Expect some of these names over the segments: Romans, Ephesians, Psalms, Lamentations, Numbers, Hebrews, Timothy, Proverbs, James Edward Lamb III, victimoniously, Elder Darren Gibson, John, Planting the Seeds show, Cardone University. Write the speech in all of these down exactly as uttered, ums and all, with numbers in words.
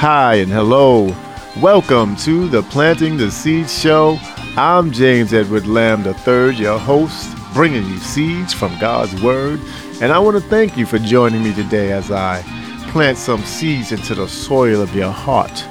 Hi and hello. Welcome to the Planting the Seeds show. I'm James Edward Lamb the third, your host, bringing you seeds from God's Word. And I want to thank you for joining me today as I plant some seeds into the soil of your heart,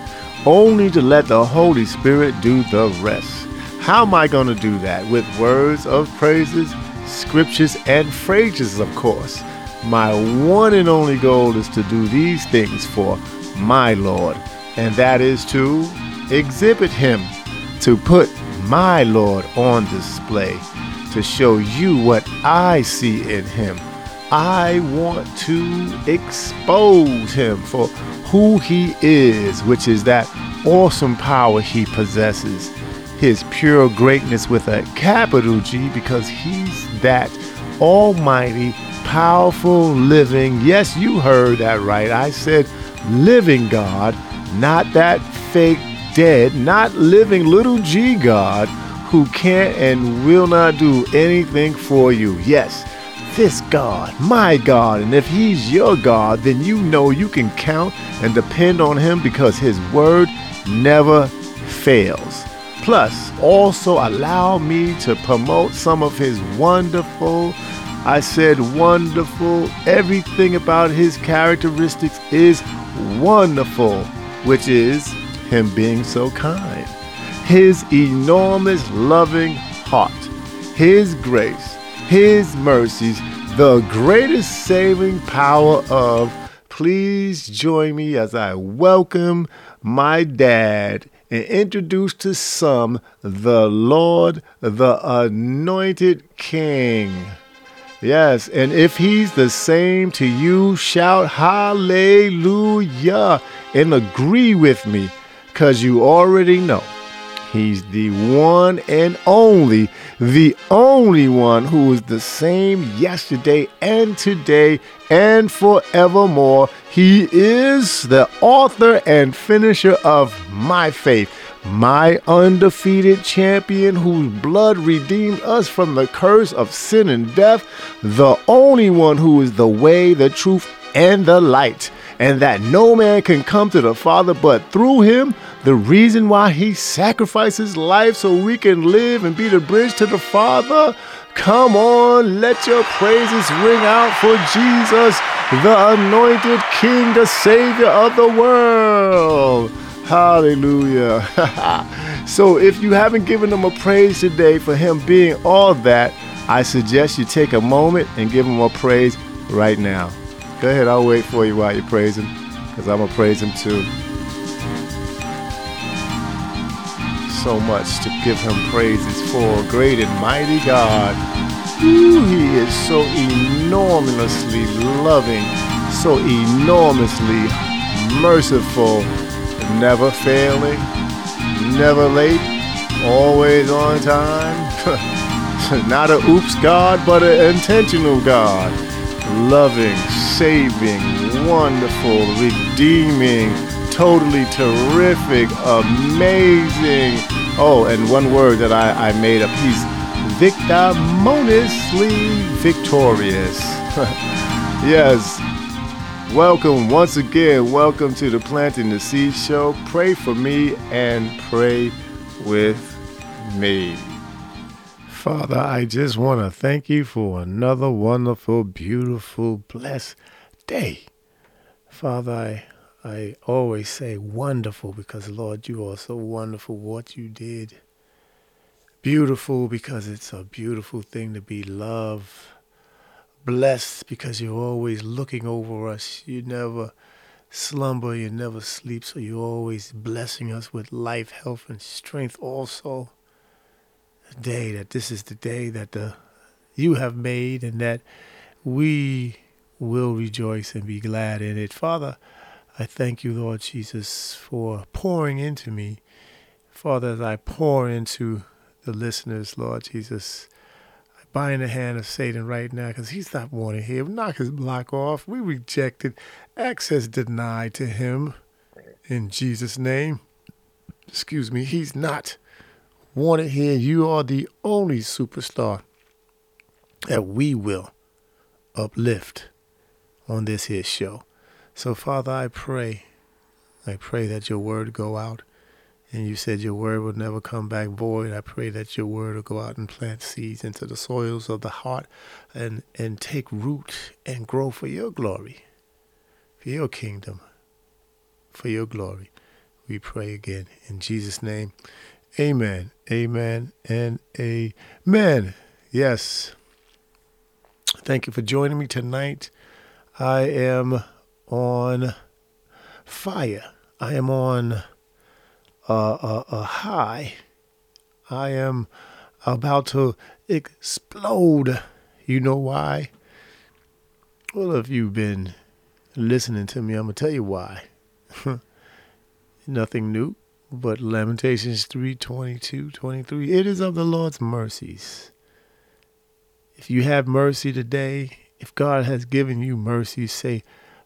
only to let the Holy Spirit do the rest. How am I going to do that? With words of praises, scriptures, and phrases, of course. My one and only goal is to do these things for my Lord, and that is to exhibit Him, to put my Lord on display, to show you what I see in Him. I want to expose Him for who He is, which is that awesome power He possesses, His pure greatness with a capital G, because He's that almighty, powerful, living, yes, you heard that right, I said living God, not that fake dead, not living little g God who can't and will not do anything for you. Yes, this God, my God, and if He's your God, then you know you can count and depend on Him because His word never fails. Plus, also allow me to promote some of His wonderful, I said wonderful, everything about His characteristics is wonderful, which is Him being so kind, His enormous loving heart, His grace, His mercies, the greatest saving power of. Please join me as I welcome my dad and introduce to some the Lord, the Anointed King. Yes, and if He's the same to you, shout hallelujah and agree with me, because you already know He's the one and only, the only one who is the same yesterday and today and forevermore. He is the author and finisher of my faith, my undefeated champion whose blood redeemed us from the curse of sin and death, the only one who is the way, the truth, and the light, and that no man can come to the Father but through Him, the reason why He sacrificed His life so we can live and be the bridge to the Father. Come on, let your praises ring out for Jesus, the Anointed King, the Savior of the world. Hallelujah. So if you haven't given Him a praise today for Him being all that, I suggest you take a moment and give Him a praise right now. Go ahead, I'll wait for you while you praise Him, because I'm going to praise Him too. So much to give Him praises for, great and mighty God. Ooh, He is so enormously loving, so enormously merciful, never failing, never late, always on time. Not a oops God, but an intentional God. Loving, saving, wonderful, redeeming, totally terrific, amazing. Oh, and one word that I, I made up. He's victimoniously victorious. Yes. Welcome once again. Welcome to the Planting the Seeds show. Pray for me and pray with me. Father, I just want to thank You for another wonderful, beautiful, blessed day. Father, I, I always say wonderful because, Lord, You are so wonderful what You did. Beautiful because it's a beautiful thing to be loved. Blessed because You're always looking over us. You never slumber, You never sleep, so You're always blessing us with life, health, and strength also. The day that this is the day that the You have made and that we will rejoice and be glad in it. Father, I thank You, Lord Jesus, for pouring into me. Father, as I pour into the listeners, Lord Jesus, bind the hand of Satan right now because he's not wanted here. Knock his block off. We rejected. Access denied to him in Jesus' name. Excuse me. He's not wanted here. You are the only superstar that we will uplift on this here show. So, Father, I pray I pray that your word go out. And you said your word would never come back void. I pray that your word will go out and plant seeds into the soils of the heart and, and take root and grow for your glory, for your kingdom, for your glory. We pray again in Jesus' name. Amen, amen, and amen. Yes. Thank you for joining me tonight. I am on fire. I am on Uh, uh, uh, high. I am about to explode. You know why? Well, if you've been listening to me, I'm going to tell you why. Nothing new, but Lamentations three twenty-two, twenty-three. It is of the Lord's mercies. If you have mercy today, if God has given you mercy, say,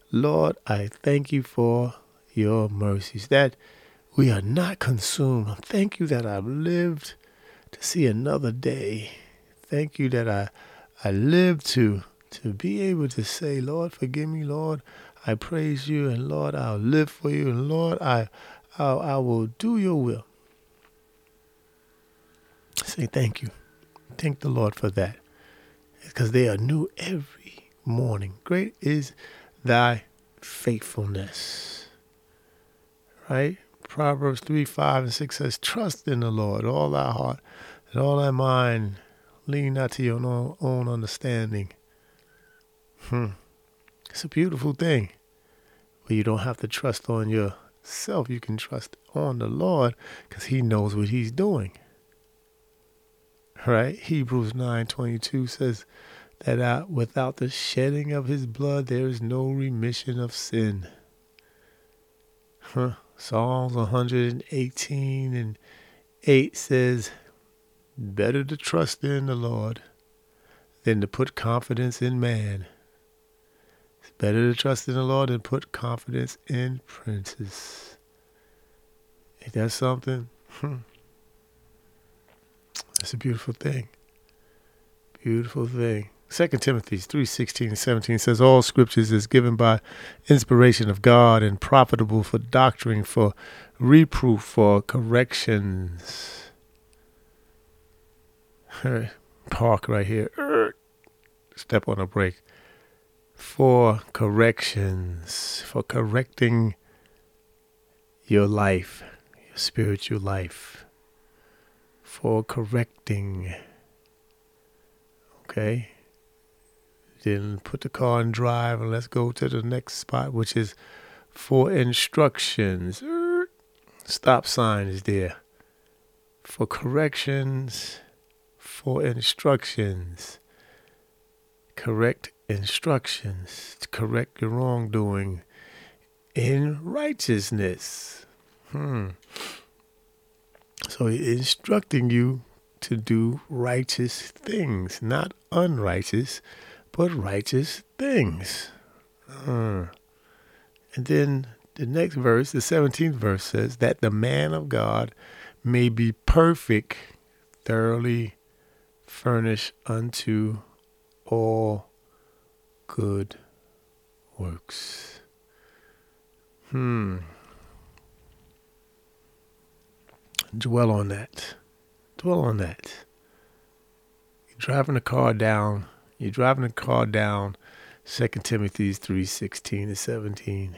Lord, I thank you for your mercies. That we are not consumed. Thank you that I've lived to see another day. Thank you that I I lived to, to be able to say, Lord, forgive me, Lord, I praise you, and Lord, I'll live for you, and Lord, I, I, I will do your will. Say thank you. Thank the Lord for that, because they are new every morning. Great is thy faithfulness, right? Proverbs three, five, and six says, trust in the Lord, all thy heart and all thy mind. Lean not to your own understanding. Hmm. It's a beautiful thing. But you don't have to trust on yourself. You can trust on the Lord because he knows what he's doing. Right? Hebrews nine twenty-two says that without the shedding of his blood, there is no remission of sin. Huh? Psalms one eighteen and eight says, better to trust in the Lord than to put confidence in man. It's better to trust in the Lord than put confidence in princes. Ain't that something? Hmm. That's a beautiful thing. Beautiful thing. Second Timothy three sixteen and seventeen says, all scriptures is given by inspiration of God and profitable for doctrine, for reproof, for corrections. Park right here. Step on a break. For corrections, for correcting your life, your spiritual life. For correcting. Okay. Then put the car in drive and let's go to the next spot, which is for instructions. Stop sign is there. For corrections, for instructions. Correct instructions to correct your wrongdoing in righteousness. Hmm. So instructing you to do righteous things, not unrighteous, but righteous things. Uh, and then the next verse, the seventeenth verse says that the man of God may be perfect, thoroughly furnished unto all good works. Hmm. Dwell on that. Dwell on that. You're driving the car down. You're driving the car down Second Timothy three sixteen and seventeen.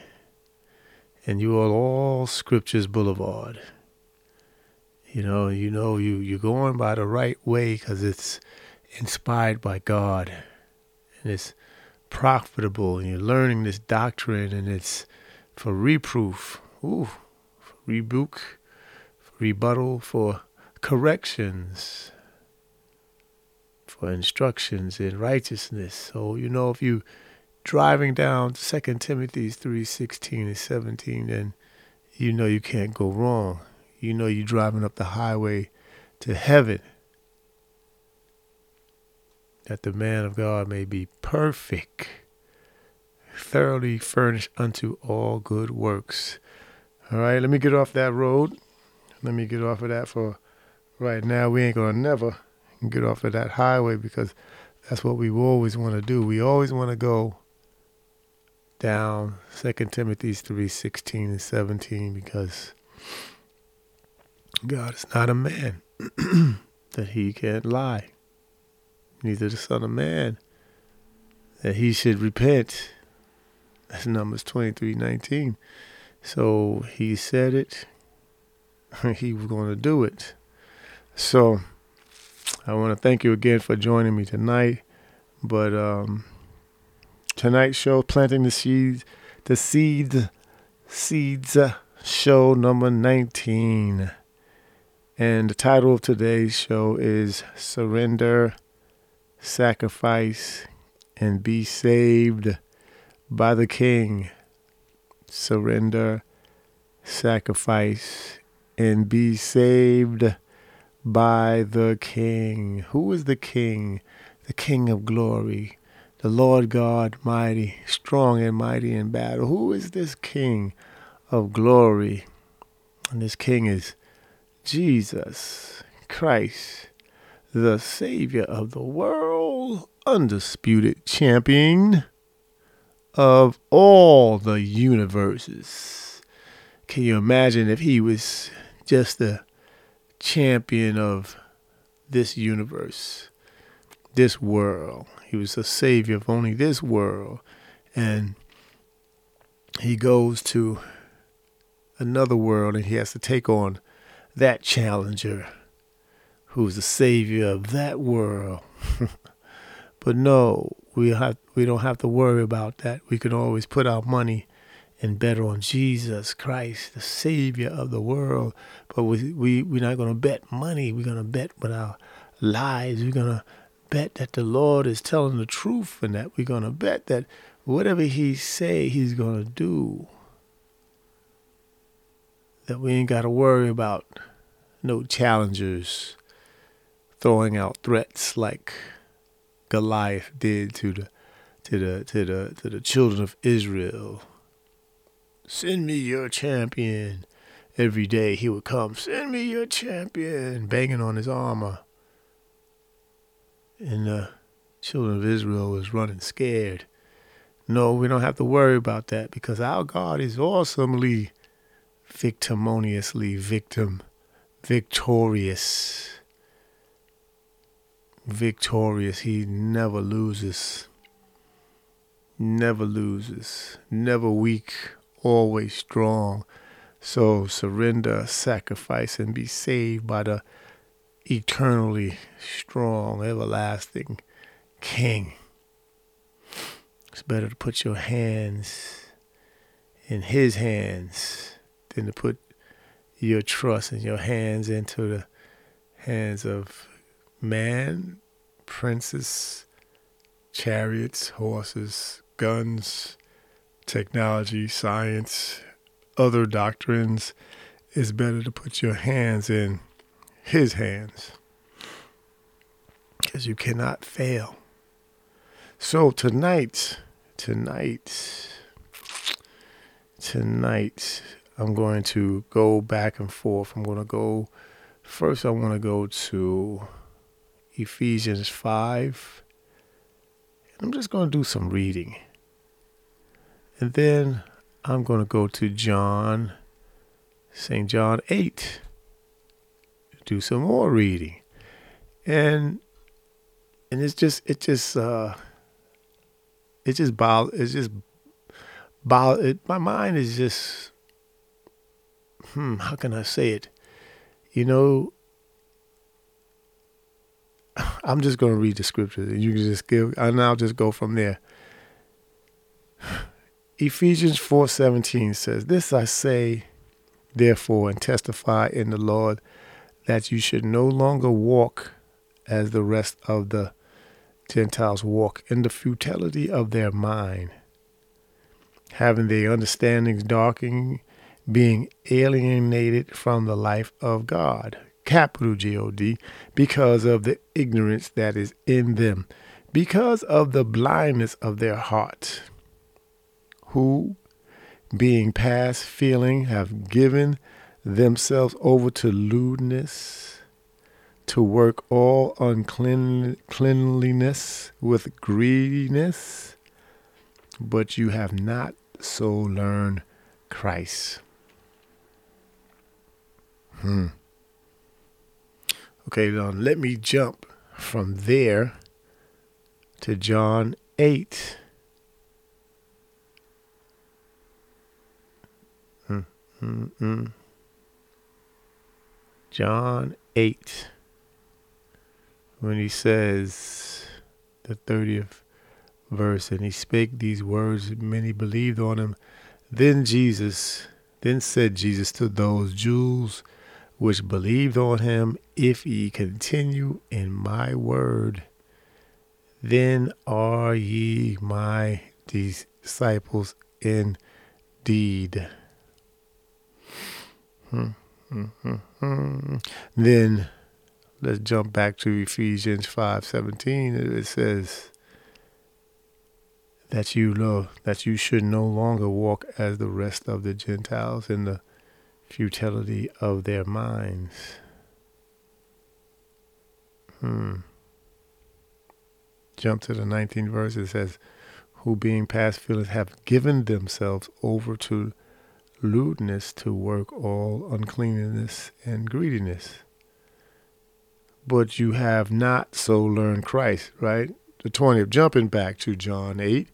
And you are all Scriptures Boulevard. You know, you know you, you're going by the right way because it's inspired by God. And it's profitable. And you're learning this doctrine. And it's for reproof. Ooh, for rebuke. For rebuttal. For corrections. For instructions in righteousness. So, you know, if you driving down Second Timothy three sixteen and seventeen, then you know you can't go wrong. You know you're driving up the highway to heaven. That the man of God may be perfect, thoroughly furnished unto all good works. All right, let me get off that road. Let me get off of that for right now. We ain't going to never get off of that highway because that's what we always want to do. We always want to go down Second Timothy three sixteen and seventeen, because God is not a man that he can't lie, neither the son of man that he should repent. That's Numbers twenty-three nineteen. So he said it, he was going to do it. So I want to thank you again for joining me tonight. But um, tonight's show, Planting the Seeds, the Seeds, Seeds show number nineteen. And the title of today's show is Surrender, Sacrifice, and Be Saved by the King. Surrender, sacrifice, and be saved by the King. Who is the King? The King of glory, the Lord God mighty, strong and mighty in battle. Who is this King of glory? And this King is Jesus Christ, the Savior of the world, undisputed champion of all the universes. Can you imagine if he was just the champion of this universe, this world? He was the savior of only this world. And he goes to another world and he has to take on that challenger who's the savior of that world. But no, we have we don't have to worry about that. We can always put our money and bet on Jesus Christ, the Savior of the world. But we, we, we're not going to bet money. We're going to bet with our lives. We're going to bet that the Lord is telling the truth, and that we're going to bet that whatever he say, he's going to do. That we ain't got to worry about no challengers throwing out threats like Goliath did to the to the to the to the children of Israel. Send me your champion. Every day he would come, send me your champion, banging on his armor. And the children of Israel was running scared. No, we don't have to worry about that, because our God is awesomely, victimoniously victim, victorious. Victorious. He never loses, never loses, never weak, always strong. So surrender, sacrifice, and be saved by the eternally strong, everlasting King. It's better to put your hands in his hands than to put your trust and your hands into the hands of man, princes, chariots, horses, guns, technology, science, other doctrines. It's better to put your hands in his hands, because you cannot fail. So tonight, tonight, tonight, I'm going to go back and forth. I'm going to go, first I want to go to Ephesians five. I'm just going to do some reading. And then I'm going to go to John, Saint John eight. Do some more reading. And and it's just it just uh it just bo- it's just bo- it, my mind is just hmm how can I say it? You know, I'm just going to read the scriptures, and you can just give, and I'll just go from there. Ephesians four seventeen says, "This I say, therefore, and testify in the Lord, that you should no longer walk as the rest of the Gentiles walk, in the futility of their mind, having their understandings darkened, being alienated from the life of God," capital G O D, "because of the ignorance that is in them, because of the blindness of their heart, who, being past feeling, have given themselves over to lewdness, to work all uncleanliness with greediness. but you have not so learned Christ. Hmm. Okay, now let me jump from there to John eight. Mm-mm. John eight, when he says the thirtieth verse, and he spake these words, many believed on him. Then Jesus, then said Jesus to those Jews which believed on him, if ye continue in my word, then are ye my disciples indeed. Hmm. Mm-hmm. Then let's jump back to Ephesians five seventeen. It says that you love, that you should no longer walk as the rest of the Gentiles in the futility of their minds. Hmm. Jump to the nineteenth verse. It says, who being past feelings have given themselves over to lewdness to work all uncleanness and greediness. But you have not so learned Christ, right? The twentieth, jumping back to John eight,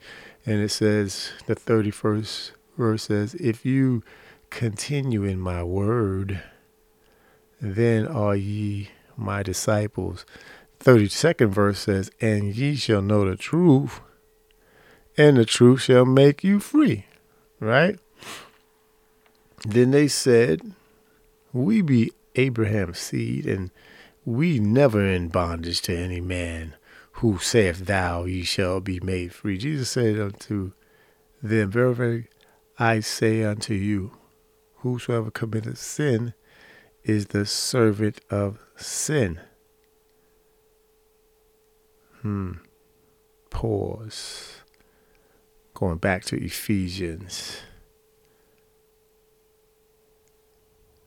and it says, the thirty-first verse says, if you continue in my word, then are ye my disciples. thirty-second verse says, and ye shall know the truth, and the truth shall make you free, right? Then they said, we be Abraham's seed, and we never in bondage to any man, who saith thou, ye shall be made free. Jesus said unto them, verily, verily, I say unto you, whosoever committeth sin is the servant of sin. Hmm. Pause. Going back to Ephesians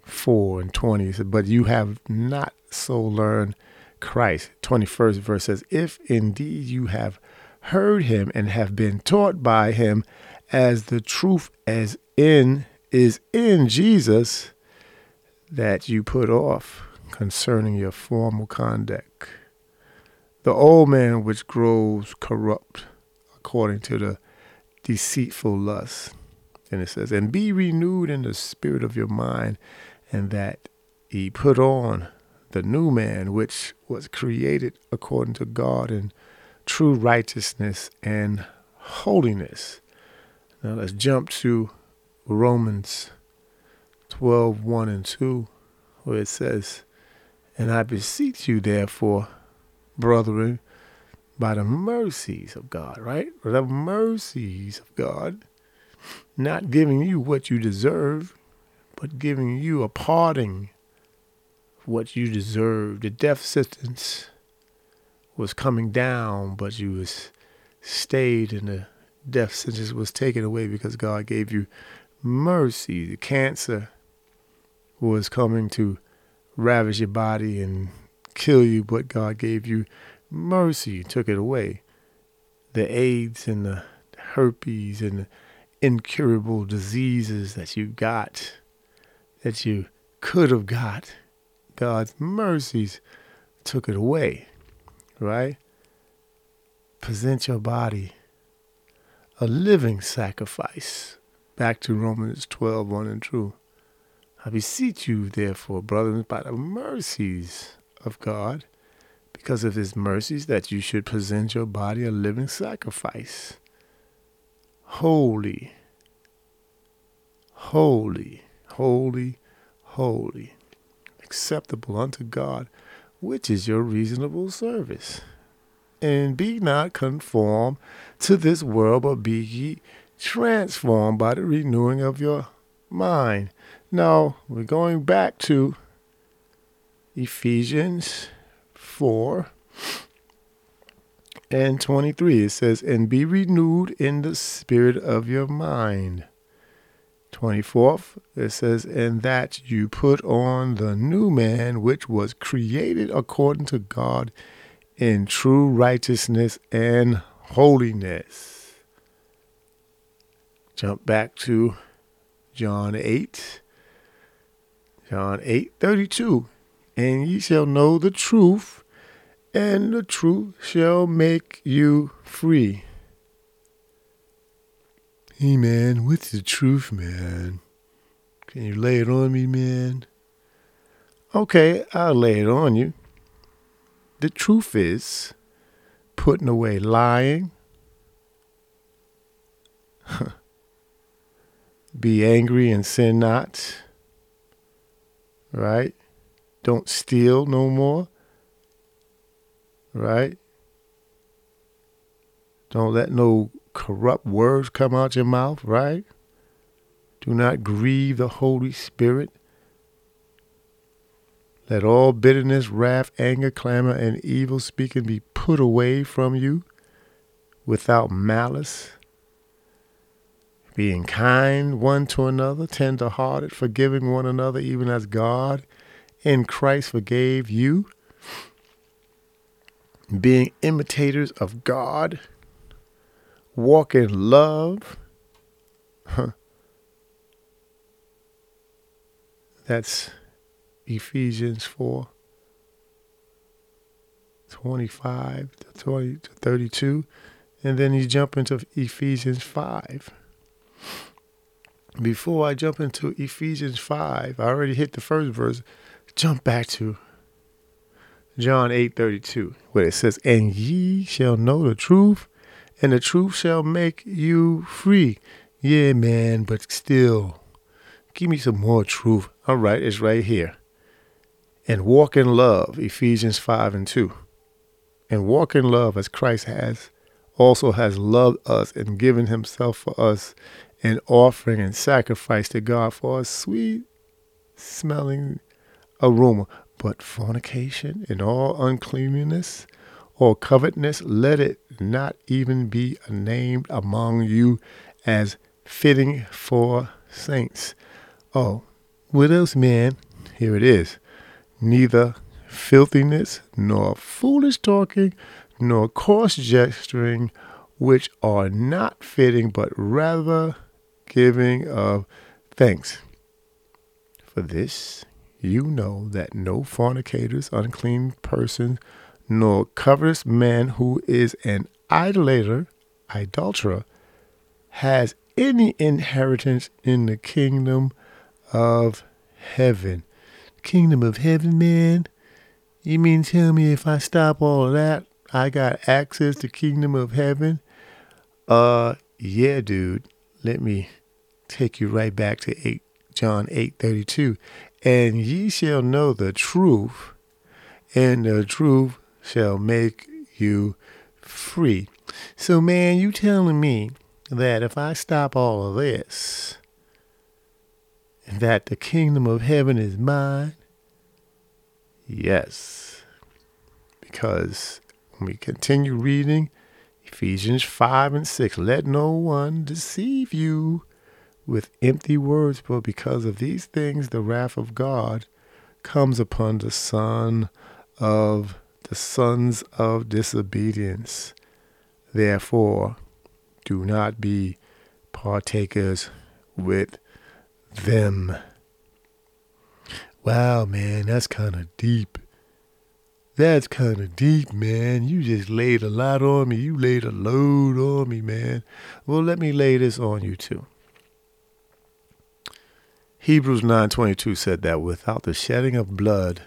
four and twenty, it said, but you have not so learned Christ. twenty-first verse says, if indeed you have heard him and have been taught by him, as the truth as in is in Jesus, that you put off concerning your former conduct the old man which grows corrupt according to the deceitful lust. And it says, and be renewed in the spirit of your mind, and that ye put on the new man, which was created according to God in true righteousness and holiness. Now let's jump to Romans twelve, one and two, where it says, and I beseech you, therefore, brethren, by the mercies of God, right? By the mercies of God, not giving you what you deserve, but giving you a parting of what you deserve. The death sentence was coming down, but you was stayed, and the death sentence was taken away because God gave you mercy. The cancer was coming to ravish your body and kill you, but God gave you mercy, took it away. The AIDS and the herpes and the incurable diseases that you got, that you could have got, God's mercies took it away, right? Present your body a living sacrifice. Back to Romans twelve, one and two. I beseech you, therefore, brethren, by the mercies of God, because of his mercies, that you should present your body a living sacrifice, holy, holy, holy, holy, acceptable unto God, which is your reasonable service. And be not conformed to this world, but be ye transformed by the renewing of your mind. Now, we're going back to Ephesians four and twenty-three, it says, and be renewed in the spirit of your mind. twenty-fourth, it says, and that you put on the new man, which was created according to God in true righteousness and holiness. Jump back to John eight. John eight thirty-two. And ye shall know the truth, and the truth shall make you free. Hey, man, what's the truth, man? Can you lay it on me, man? Okay, I'll lay it on you. The truth is putting away lying. Be angry and sin not. Right? Don't steal no more. Right? Don't let no corrupt words come out your mouth. Right? Do not grieve the Holy Spirit. Let all bitterness, wrath, anger, clamor, and evil speaking be put away from you without malice. Being kind one to another, tender-hearted, forgiving one another, even as God in Christ forgave you. Being imitators of God. Walk in love. Huh. That's Ephesians four, twenty-five to thirty-two. And then you jump into Ephesians five. Before I jump into Ephesians five, I already hit the first verse. Jump back to John eight thirty-two, where it says, and ye shall know the truth, and the truth shall make you free. Yeah, man, but still, give me some more truth. All right, it's right here. And walk in love, Ephesians five and two. And walk in love as Christ has also has loved us and given himself for us, an offering and sacrifice to God for a sweet smelling aroma. But fornication and all uncleanliness or covetousness, let it not even be named among you as fitting for saints. Oh, what else, man? Here it is. Neither filthiness, nor foolish talking, nor coarse gesturing, which are not fitting, but rather giving of thanks. For this you know that no fornicators, unclean persons, nor covetous man who is an idolater, idolater, has any inheritance in the kingdom of heaven. Kingdom of heaven, man? You mean tell me if I stop all of that, I got access to kingdom of heaven? Uh, yeah, dude. Let me take you right back to eight, John eight thirty-two. And ye shall know the truth, and the truth shall make you free. So, man, you telling me that if I stop all of this, that the kingdom of heaven is mine? Yes. Because when we continue reading Ephesians five and six, let no one deceive you with empty words, but because of these things the wrath of God comes upon the son of the sons of disobedience. Therefore, do not be partakers with them. Wow, man, that's kind of deep. That's kind of deep, man. You just laid a lot on me. You laid a load on me, man. Well, let me lay this on you too. Hebrews nine twenty-two said that without the shedding of blood,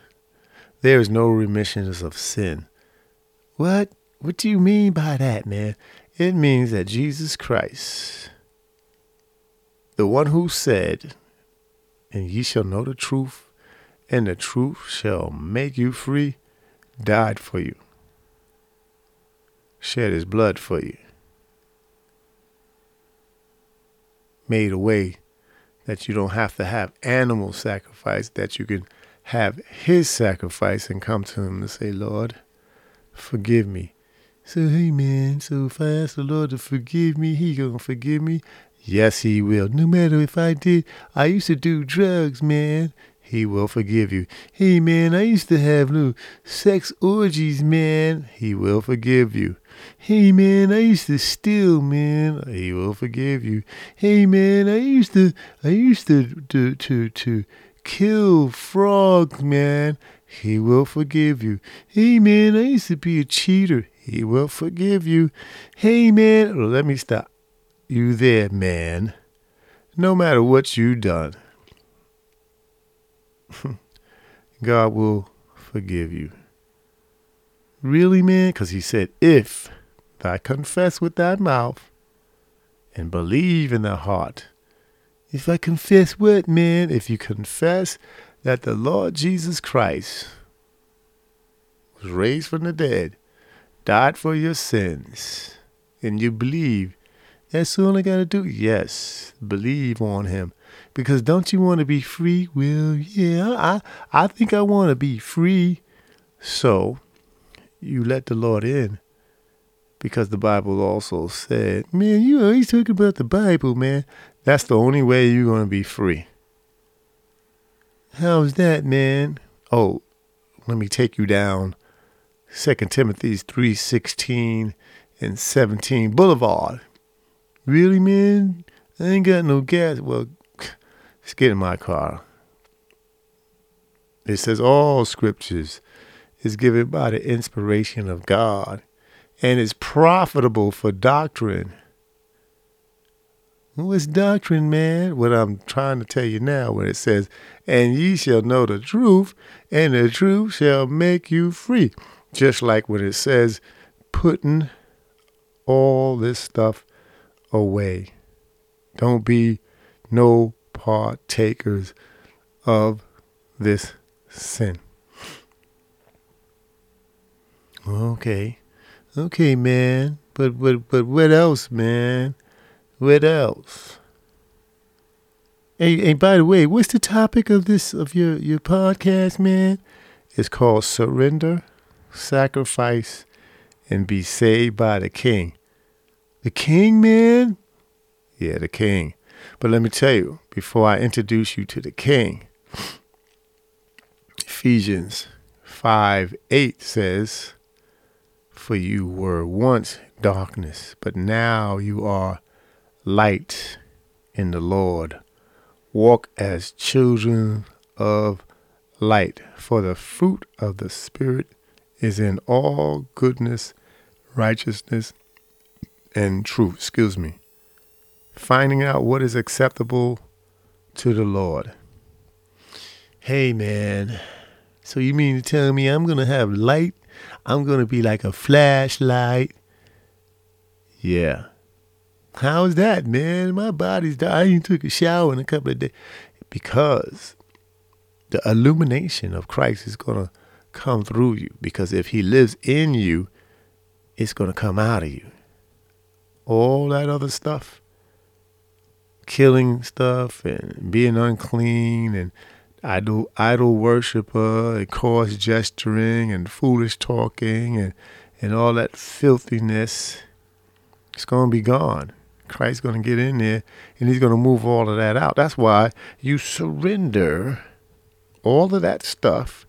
there is no remission of sin. What? What do you mean by that, man? It means that Jesus Christ, the one who said, and ye shall know the truth, and the truth shall make you free, died for you, shed his blood for you, made a way that you don't have to have animal sacrifice, that you can have his sacrifice and come to him and say, Lord, forgive me. So, hey, man, so if I ask the Lord to forgive me, he gonna forgive me? Yes, he will. No matter if I did, I used to do drugs, man. He will forgive you. Hey, man, I used to have little sex orgies, man. He will forgive you. Hey, man, I used to steal, man. He will forgive you. Hey, man, I used to, I used to, to, to, to kill frogs, man. He will forgive you. Hey, man, I used to be a cheater. He will forgive you. Hey, man, well, let me stop you there, man. No matter what you've done, God will forgive you. Really, man? Because he said, if thou confess with thy mouth and believe in thy heart. If I confess what, man? If you confess that the Lord Jesus Christ was raised from the dead, died for your sins, and you believe, that's all I got to do. Yes, believe on him. Because don't you want to be free? Well, yeah, I, I think I want to be free. So you let the Lord in, because the Bible also said, man, you always talking about the Bible, man. That's the only way you're going to be free. How's that, man? Oh, let me take you down Second Timothy three sixteen and seventeen Boulevard. Really, man? I ain't got no gas. Well, let's get in my car. It says all scriptures is given by the inspiration of God and is profitable for doctrine. What's doctrine, man? What I'm trying to tell you now when it says, and ye shall know the truth, and the truth shall make you free. Just like when it says, putting all this stuff away. Don't be no partakers of this sin. Okay. Okay, man. But but but what else, man? What else? Hey, hey, by the way, what's the topic of this of your, your podcast, man? It's called Surrender, Sacrifice, and Be Saved by the King. The King, man? Yeah, the King. But let me tell you, before I introduce you to the King, Ephesians five eight says, for you were once darkness, but now you are light in the Lord. Walk as children of light, for the fruit of the Spirit is in all goodness, righteousness, and truth, excuse me, finding out what is acceptable to the Lord. Hey, man, so you mean to tell me I'm going to have light? I'm going to be like a flashlight? Yeah. How's that, man? My body's dying. I ain't took a shower in a couple of days. Because the illumination of Christ is going to come through you. Because if he lives in you, it's going to come out of you. All that other stuff, killing stuff and being unclean and idol, idol worshiper and coarse gesturing and foolish talking and, and all that filthiness, it's going to be gone. Christ's going to get in there and he's going to move all of that out. That's why you surrender all of that stuff.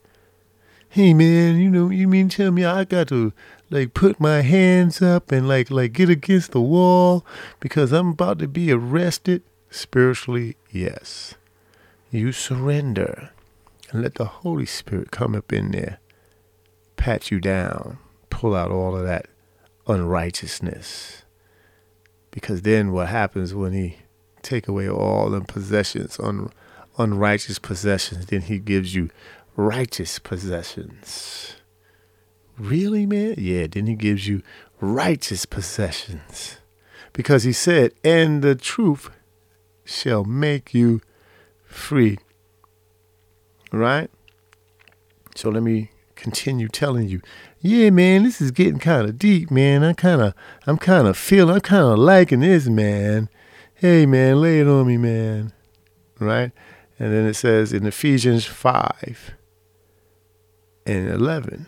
Hey, man, you know, you mean tell me I got to like put my hands up and like like get against the wall because I'm about to be arrested spiritually? Yes. You surrender and let the Holy Spirit come up in there, pat you down, pull out all of that unrighteousness. Because then what happens when he take away all the possessions, un- unrighteous possessions, then he gives you righteous possessions. Really, man? Yeah, then he gives you righteous possessions. Because he said, and the truth shall make you free. Right? So let me continue telling you. Yeah, man, this is getting kind of deep, man. I kind of, I'm kind of feeling, I'm kind of liking this, man. Hey, man, lay it on me, man. Right? And then it says in Ephesians five and eleven,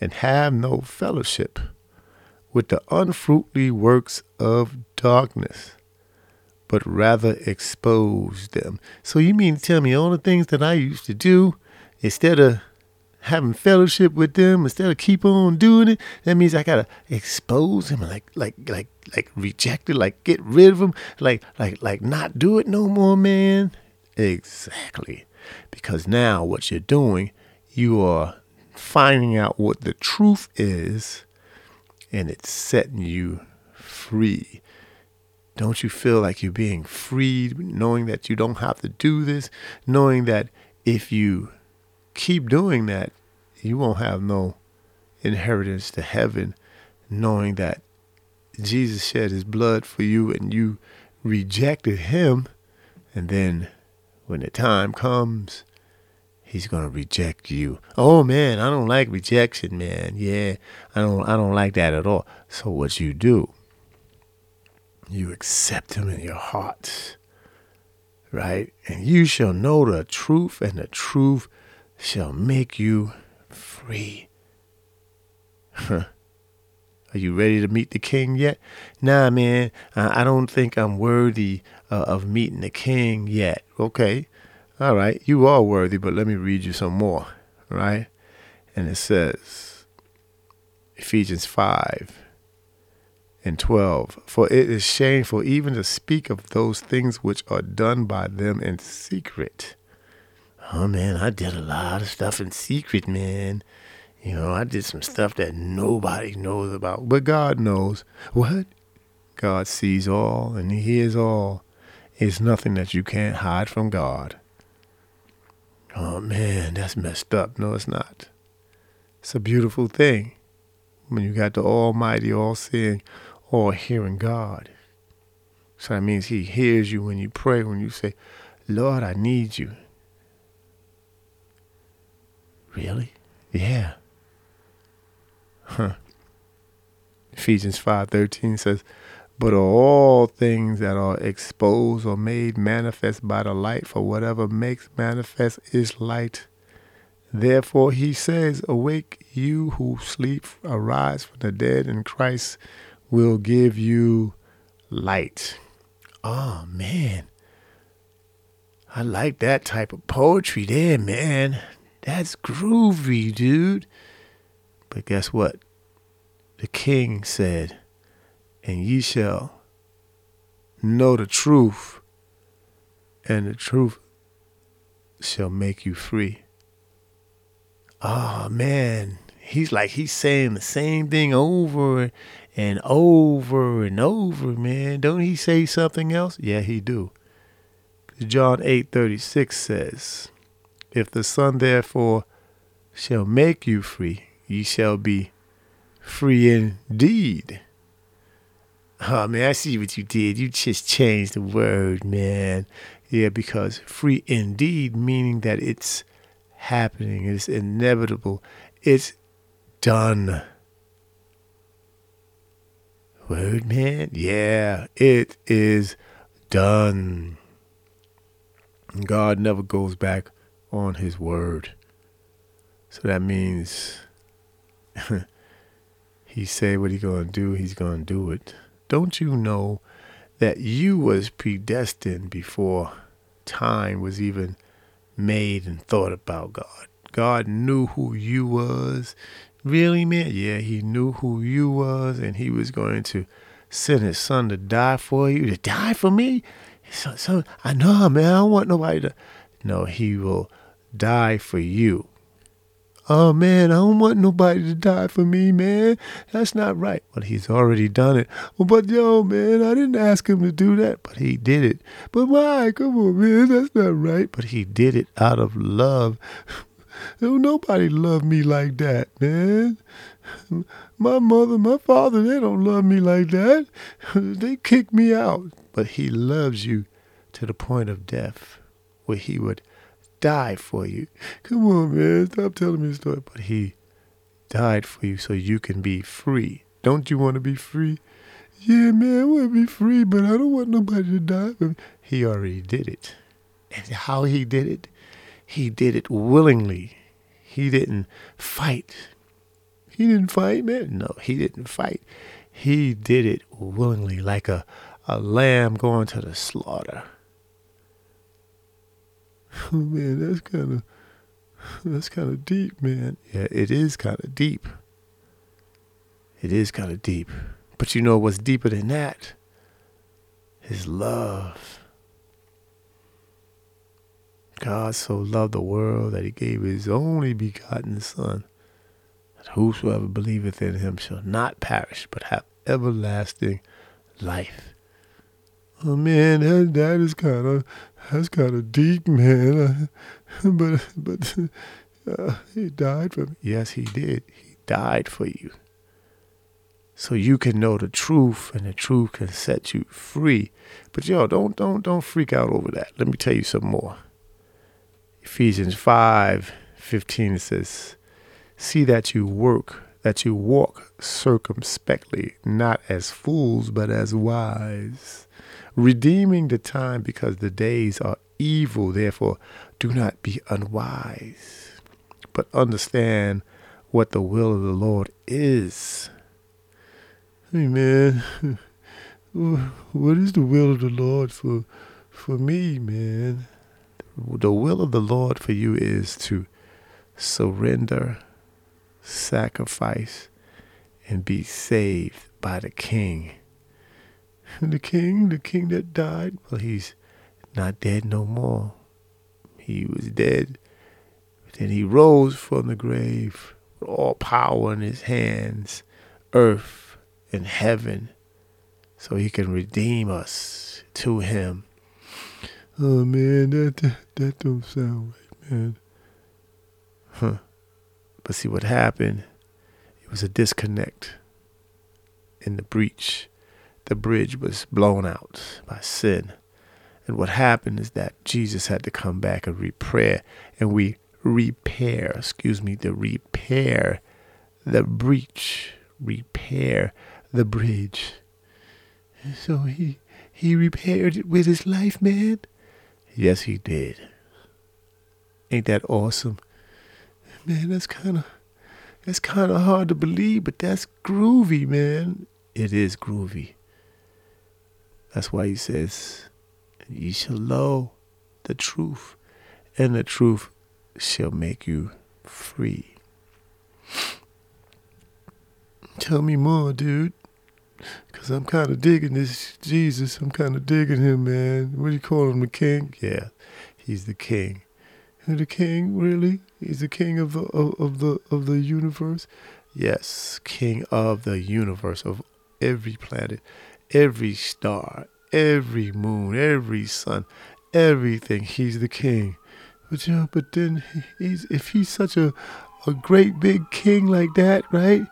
and have no fellowship with the unfruitful works of darkness, but rather expose them. So you mean to tell me all the things that I used to do, instead of having fellowship with them, instead of keep on doing it, that means I gotta expose them, like like like like reject it, like get rid of them, like like like not do it no more, man. Exactly, because now what you're doing, you are finding out what the truth is, and it's setting you free. Don't you feel like you're being freed, knowing that you don't have to do this, knowing that if you keep doing that, you won't have no inheritance to heaven, knowing that Jesus shed his blood for you and you rejected him, and then when the time comes, he's going to reject you. Oh man, I don't like rejection, man. Yeah, I don't I don't like that at all. So what you do, you accept him in your heart, right? And you shall know the truth, and the truth shall make you free. Huh. Are you ready to meet the king yet? Nah, man, I don't think I'm worthy uh, of meeting the king yet. Okay. All right, you are worthy, but let me read you some more, right? And it says, Ephesians five and twelve, for it is shameful even to speak of those things which are done by them in secret. Oh, man, I did a lot of stuff in secret, man. You know, I did some stuff that nobody knows about, but God knows. What? God sees all and he hears all. It's nothing that you can't hide from God. Oh, man, that's messed up. No, it's not. It's a beautiful thing when you got the almighty, all-seeing, all-hearing God. So that means he hears you when you pray, when you say, Lord, I need you. Really? Yeah. Huh. Ephesians five thirteen says, but are all things that are exposed or made manifest by the light, for whatever makes manifest is light. Therefore he says, awake you who sleep, arise from the dead, and Christ will give you light. Oh, man. I like that type of poetry there, man. That's groovy, dude. But guess what? The king said, and ye shall know the truth, and the truth shall make you free. Oh, man. He's like, he's saying the same thing over and over and over, man. Don't he say something else? Yeah, he do. John eight thirty-six says, if the Son therefore shall make you free, ye shall be free indeed. Oh, man, I see what you did. You just changed the word, man. Yeah, because free indeed, meaning that it's happening. It's inevitable. It's done. Word, man? Yeah, it is done. God never goes back on his word. So that means he say what he going to do, he's going to do it. Don't you know that you was predestined before time was even made and thought about, God? God knew who you was. Really, man? Yeah, he knew who you was, and he was going to send his son to die for you. To die for me? So, so, I know, man, I don't want nobody to. No, he will die for you. Oh, man, I don't want nobody to die for me, man. That's not right. Well, he's already done it. Well, but, yo, man, I didn't ask him to do that, but he did it. But why? Come on, man, that's not right. But he did it out of love. Don't nobody love me like that, man. My mother, my father, they don't love me like that. They kick me out. But he loves you to the point of death, where he would die for you. Come on, man, stop telling me a story. But he died for you so you can be free. Don't you want to be free? Yeah, man, I want to be free, but I don't want nobody to die for me. He already did it. And how he did it? He did it willingly. He didn't fight. He didn't fight, man. No, he didn't fight. He did it willingly, like a a lamb going to the slaughter. Oh man, that's kind of that's kind of deep, man. Yeah, it is kind of deep. It is kind of deep. But you know what's deeper than that? His love. God so loved the world that he gave his only begotten Son, that whosoever believeth in him shall not perish, but have everlasting life. Oh man, that, that is kind of that's kind of deep, man. Uh, but but uh, he died for me. Yes, he did. He died for you, so you can know the truth, and the truth can set you free. But yo, don't don't don't freak out over that. Let me tell you some more. Ephesians five fifteen says, "See that you work, that you walk circumspectly, not as fools, but as wise, redeeming the time, because the days are evil. Therefore, do not be unwise, but understand what the will of the Lord is." Amen. What is the will of the Lord for for me, man? The will of the Lord for you is to surrender, sacrifice, and be saved by the King. The King, the King that died, well, he's not dead no more. He was dead, but then he rose from the grave with all power in his hands, earth and heaven, so he can redeem us to him. Oh, man, that, that, that don't sound right, man. Huh. But see what happened? It was a disconnect in the breach. The bridge was blown out by sin. And what happened is that Jesus had to come back and repair, and we repair, excuse me, to repair the breach, repair the bridge. And so he, he repaired it with his life, man. Yes, he did. Ain't that awesome? Man, that's kind of that's kind of hard to believe, but that's groovy, man. It is groovy. That's why he says, "Ye shall know the truth, and the truth shall make you free." Tell me more, dude, because I'm kind of digging this Jesus. I'm kind of digging him, man. What do you call him, the King? Yeah, he's the King. The King, really? He's the King of the of, of the of the universe. Yes, King of the universe, of every planet, every star, every moon, every sun, everything. He's the King. But you know, but then he's if he's such a a great big king like that, right?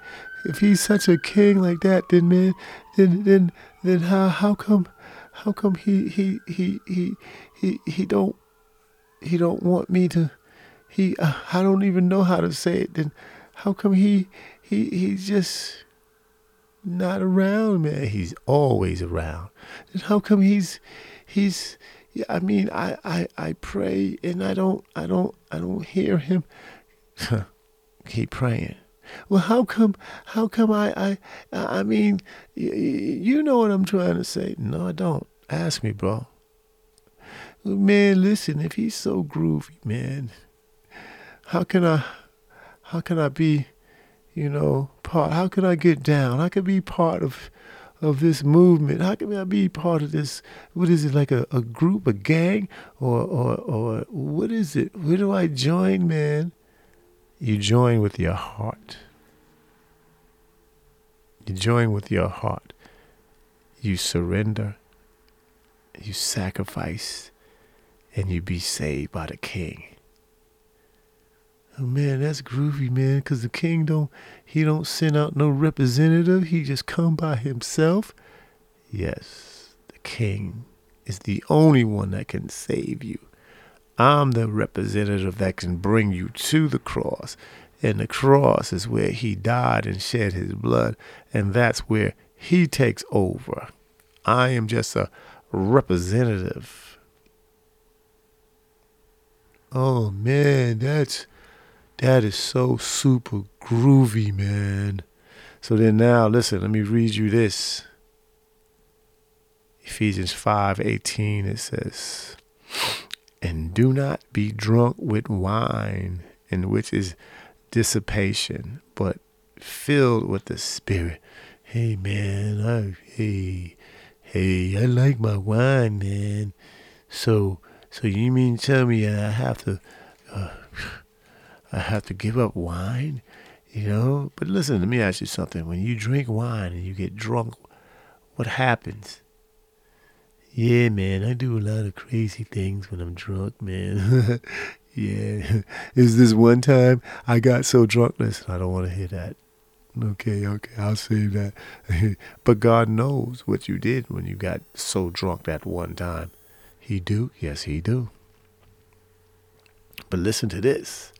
If he's such a king like that, then man, then then then how how come how come he he he he he, he don't He don't want me to, he, uh, I don't even know how to say it. Then how come he, he, he's just not around, man? He's always around. Then how come he's, he's, yeah, I mean, I, I, I pray and I don't, I don't, I don't hear him. Keep praying. Well, how come, how come I, I, I mean, y- y- you know what I'm trying to say. No, I don't. Ask me, bro. Man, listen, if he's so groovy, man, how can I, how can I be, you know, part, how can I get down? How can I be part of, of this movement? How can I be part of this, what is it, like a, a group, a gang, or, or, or what is it? Where do I join, man? You join with your heart. You join with your heart. You surrender. You sacrifice. And you be saved by the King. Oh man, that's groovy, man. Cause the King don't, he don't send out no representative. He just come by himself. Yes, the King is the only one that can save you. I'm the representative that can bring you to the cross. And the cross is where he died and shed his blood. And that's where he takes over. I am just a representative. Oh man, that's that is so super groovy, man. So then now, listen, let me read you this. Ephesians five eighteen, it says, and do not be drunk with wine, in which is dissipation, but filled with the Spirit. Hey, man, I, hey, hey, I like my wine, man. So, so you mean tell me I have to, uh, I have to give up wine, you know? But listen, let me ask you something. When you drink wine and you get drunk, what happens? Yeah, man, I do a lot of crazy things when I'm drunk, man. Yeah, is this one time I got so drunk? Listen, I don't want to hear that. Okay, okay, I'll save that. But God knows what you did when you got so drunk that one time. He do? Yes, he do. But listen to this.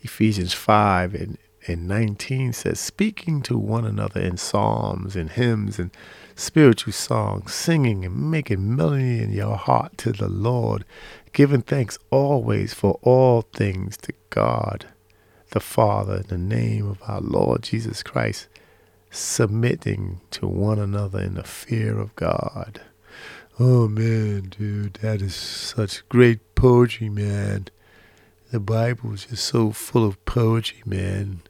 Ephesians five and, and nineteen says, speaking to one another in psalms and hymns and spiritual songs, singing and making melody in your heart to the Lord, giving thanks always for all things to God, the Father, in the name of our Lord Jesus Christ, submitting to one another in the fear of God. Oh, man, dude, that is such great poetry, man. The Bible is just so full of poetry, man.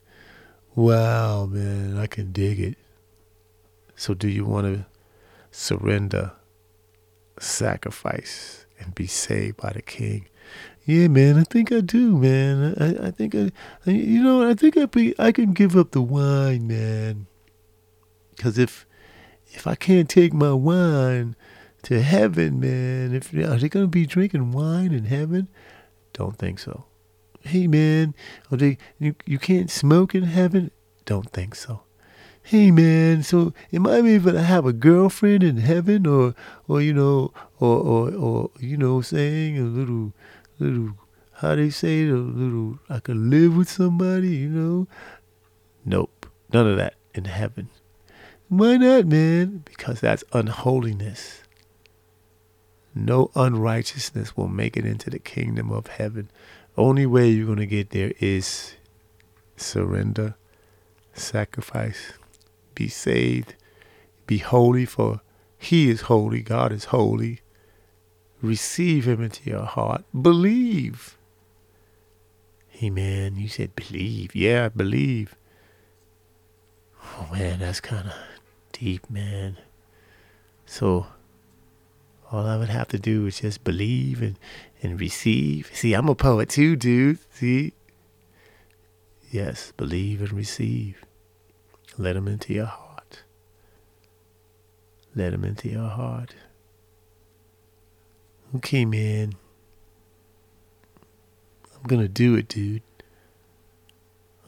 Wow, man, I can dig it. So do you want to surrender, sacrifice, and be saved by the King? Yeah, man, I think I do, man. I, I think I, I, you know, I think I be, I can give up the wine, man. Cause if, if I can't take my wine to heaven, man, if are they gonna be drinking wine in heaven? Don't think so. Hey, man, are they, you you can't smoke in heaven? Don't think so. Hey, man, so am I able to have a girlfriend in heaven, or, or you know, or, or, or you know, saying a little, little, how they say it, a little, I could live with somebody, you know? Nope, none of that in heaven. Why not, man? Because that's unholiness. No unrighteousness will make it into the kingdom of heaven. Only way you're going to get there is surrender, sacrifice. Be saved, be holy, for he is holy, God is holy. Receive him into your heart. Believe. Hey, man, you said believe. Yeah, believe. Oh, man, that's kind of deep, man. So all I would have to do is just believe and, and receive. See, I'm a poet too, dude. See? Yes, believe and receive. Let him into your heart. Let him into your heart. Okay, man. I'm going to do it, dude.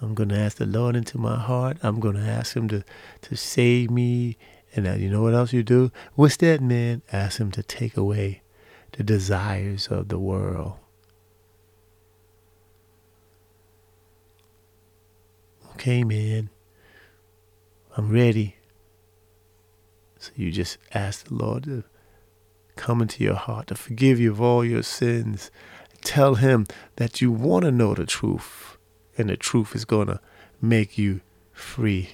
I'm going to ask the Lord into my heart. I'm going to ask him to, to save me. And uh, you know what else you do? What's that, man? Ask him to take away the desires of the world. Okay, man. I'm ready. So you just ask the Lord to come into your heart, to forgive you of all your sins. Tell him that you want to know the truth, and the truth is going to make you free.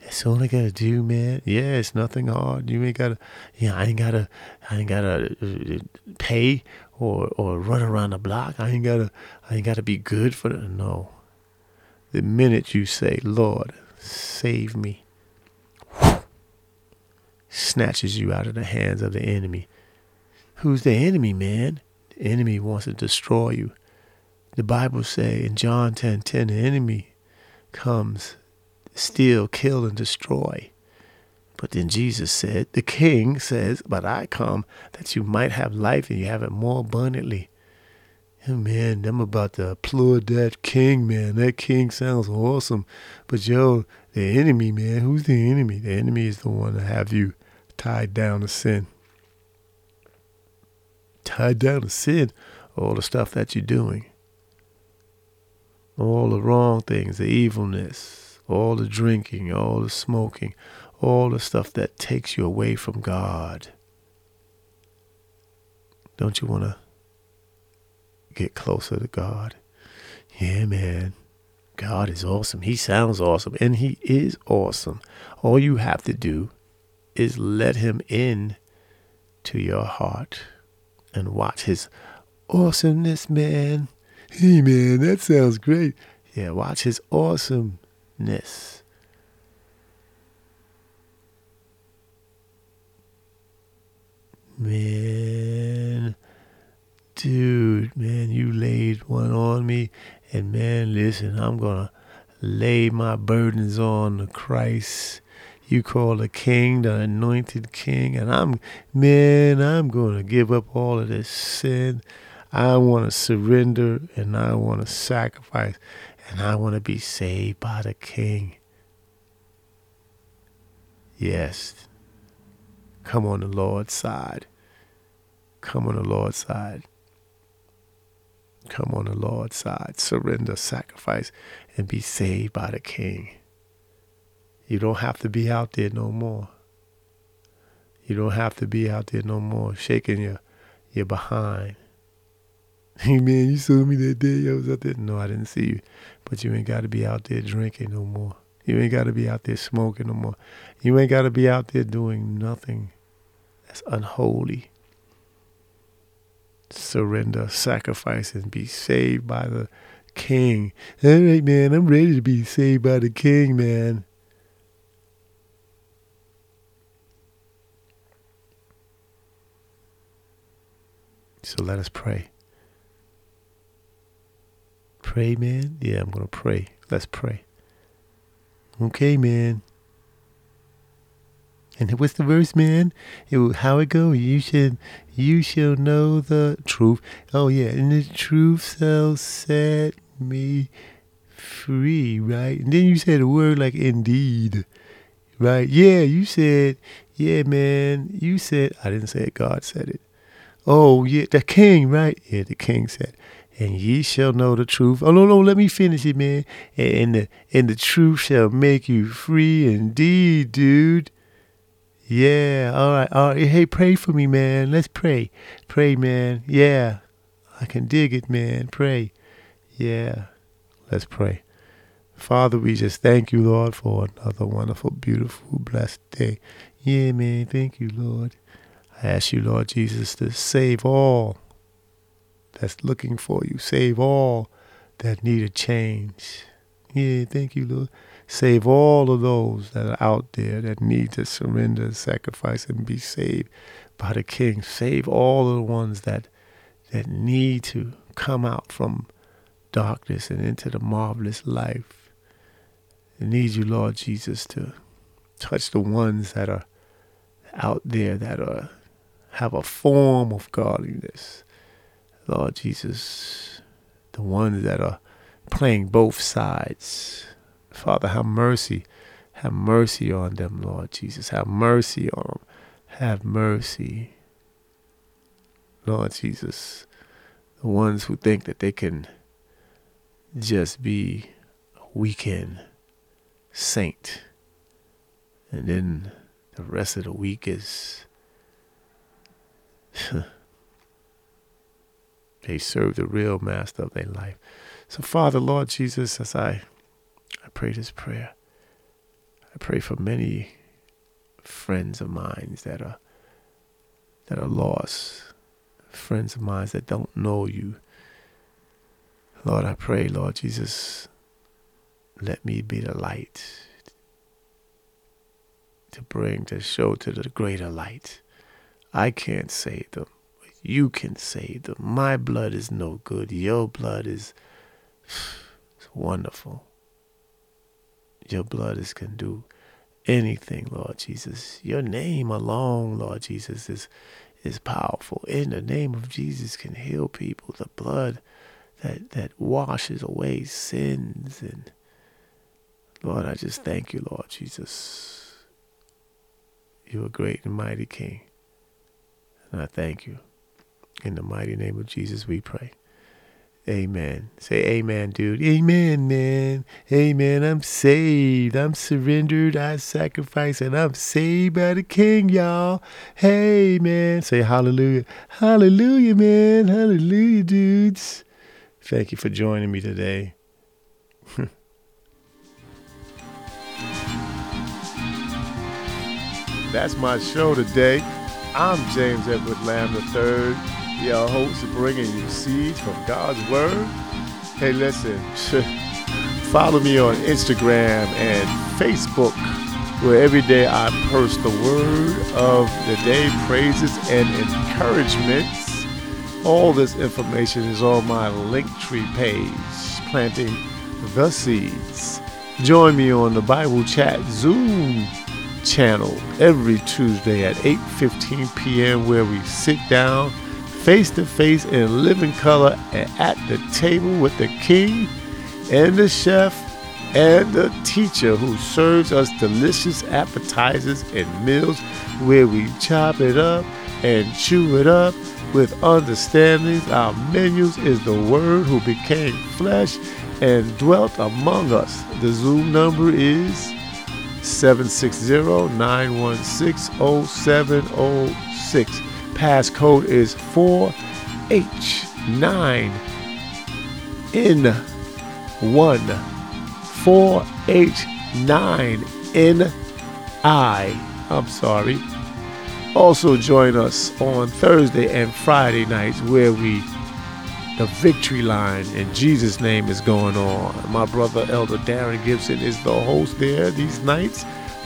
That's all I got to do, man. Yeah, it's nothing hard. You ain't got to, yeah, I ain't got to, I ain't got to pay or, or run around the block. I ain't got to, I ain't got to be good for it. No. The minute you say, Lord, save me, snatches you out of the hands of the enemy. Who's the enemy, man? The enemy wants to destroy you. The Bible says in John ten ten, the enemy comes to steal, kill, and destroy. But then Jesus said, the King says, but I come that you might have life and you have it more abundantly. Oh, man, I'm about to applaud that King, man. That King sounds awesome. But, yo, the enemy, man, who's the enemy? The enemy is the one that have you tied down to sin. Tied down to sin, all the stuff that you're doing. All the wrong things, the evilness, all the drinking, all the smoking, all the stuff that takes you away from God. Don't you want to get closer to God? Yeah, man. God is awesome. He sounds awesome, and he is awesome. All you have to do is let him in to your heart and watch his awesomeness, man. Hey, man, that sounds great. Yeah, watch his awesomeness. Man, dude, man, you laid one on me. And man, listen, I'm going to lay my burdens on Christ. You call the king, the anointed king. And I'm, man, I'm going to give up all of this sin. I want to surrender and I want to sacrifice. And I want to be saved by the king. Yes. Come on the Lord's side. Come on the Lord's side. Come on the Lord's side. Surrender, sacrifice, and be saved by the King. You don't have to be out there no more. You don't have to be out there no more shaking your, your behind. Hey, man, you saw me that day I was out there. No, I didn't see you. But you ain't got to be out there drinking no more. You ain't got to be out there smoking no more. You ain't got to be out there doing nothing that's unholy. Surrender, sacrifice, and be saved by the King. All right, man, I'm ready to be saved by the King, man. So let us pray. Pray, man? Yeah, I'm going to pray. Let's pray. Okay, man. And what's the verse, man? It, how it go? You should, you shall know the truth. Oh, yeah. And the truth shall set me free, right? And then you said a word like indeed, right? Yeah, you said, yeah, man. You said, I didn't say it. God said it. Oh, yeah, the king, right? Yeah, the king said, and ye shall know the truth. Oh, no, no, let me finish it, man. And the, and the truth shall make you free indeed, dude. Yeah, all right, all right. Hey, pray for me, man. Let's pray. Pray, man. Yeah, I can dig it, man. Pray. Yeah, let's pray. Father, we just thank you, Lord, for another wonderful, beautiful, blessed day. Yeah, man, thank you, Lord. I ask you, Lord Jesus, to save all that's looking for you. Save all that need a change. Yeah, thank you, Lord. Save all of those that are out there that need to surrender, sacrifice, and be saved by the King. Save all of the ones that that need to come out from darkness and into the marvelous life. I need you, Lord Jesus, to touch the ones that are out there that are have a form of godliness. Lord Jesus, the ones that are playing both sides. Father, have mercy. Have mercy on them, Lord Jesus. Have mercy on them. Have mercy. Lord Jesus, the ones who think that they can just be a weekend saint and then the rest of the week is they serve the real master of their life. So, Father, Lord Jesus, as I I pray this prayer, I pray for many friends of mine that are that are lost, friends of mine that don't know you. Lord, I pray, Lord Jesus, let me be the light to bring, to show to the greater light. I can't save them, but you can save them. My blood is no good. Your blood is it's wonderful. Your blood is can do anything, Lord Jesus. Your name alone, Lord Jesus, is is powerful. In the name of Jesus can heal people. The blood that, that washes away sins. And Lord, I just thank you, Lord Jesus. You're a great and mighty King. And I thank you. In the mighty name of Jesus we pray. Amen. Say amen, dude. Amen, man. Amen. I'm saved. I'm surrendered. I sacrifice, and I'm saved by the King, y'all. Hey, man. Say hallelujah. Hallelujah, man. Hallelujah, dudes. Thank you for joining me today. That's my show today. I'm James Edward Lamb the third, your host of bringing you seeds from God's Word. Hey, listen, follow me on Instagram and Facebook, where every day I post the word of the day, praises and encouragements. All this information is on my Linktree page, Planting the Seeds. Join me on the Bible Chat Zoom channel every Tuesday at eight fifteen p.m. where we sit down face to face in living color and at the table with the king and the chef and the teacher who serves us delicious appetizers and meals where we chop it up and chew it up with understandings. Our menus is the word who became flesh and dwelt among us. The Zoom number is seven six zero, nine one six, zero seven zero six. Passcode is four H nine N one, four H nine N I. I'm sorry. Also join us on Thursday and Friday nights where we the victory line in Jesus' name is going on. My brother, Elder Darren Gibson, is the host there these nights.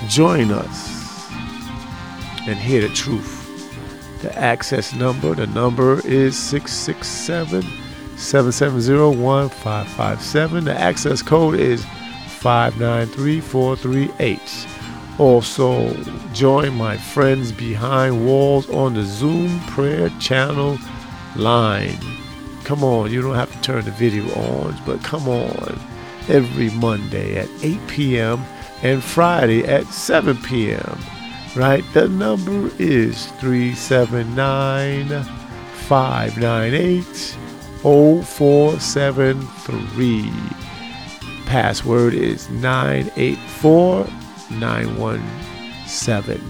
Join us and hear the truth. The access number, the number is six six seven, seven seven zero, one five five seven. The access code is five nine three, four three eight. Also, join my friends behind walls on the Zoom prayer channel line. Come on, you don't have to turn the video on, but come on every Monday at eight p.m. and Friday at seven p.m. Right? The number is three seven nine, five nine eight, zero four seven three. Password is nine eight four, nine one seven.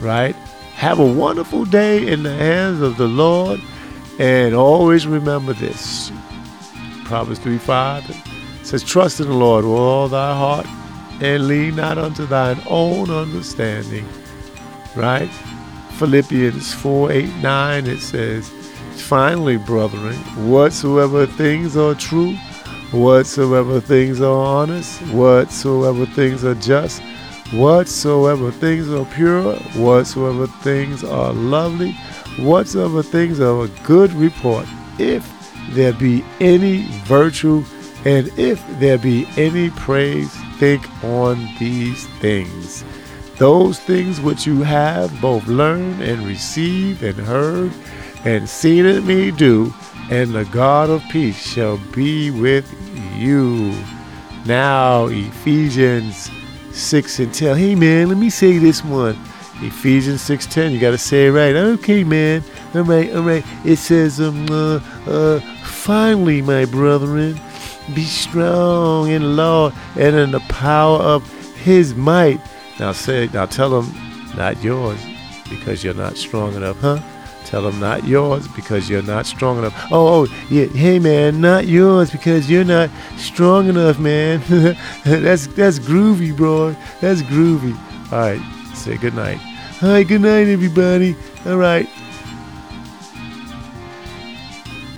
Right? Have a wonderful day in the hands of the Lord. And always remember this. Proverbs three five says, trust in the Lord with all thy heart and lean not unto thine own understanding. Right? Philippians four eight nine, it says, finally, brethren, whatsoever things are true, whatsoever things are honest, whatsoever things are just, whatsoever things are pure, whatsoever things are lovely, whatsoever things are of a good report, if there be any virtue, and if there be any praise, think on these things. Those things which you have both learned and received and heard and seen in me do, and the God of peace shall be with you. Now, Ephesians six and ten. Hey man, let me say this one. Ephesians six ten, you got to say it right. Okay, man. All right, all right. It says, um, uh, uh, finally, my brethren, be strong in the Lord and in the power of his might. Now say, now tell them, not yours, because you're not strong enough, huh? Tell them not yours because you're not strong enough. Oh, oh yeah, hey man, not yours because you're not strong enough, man. that's that's groovy, bro. That's groovy. All right. Say good night. Hi, good night, everybody. All right.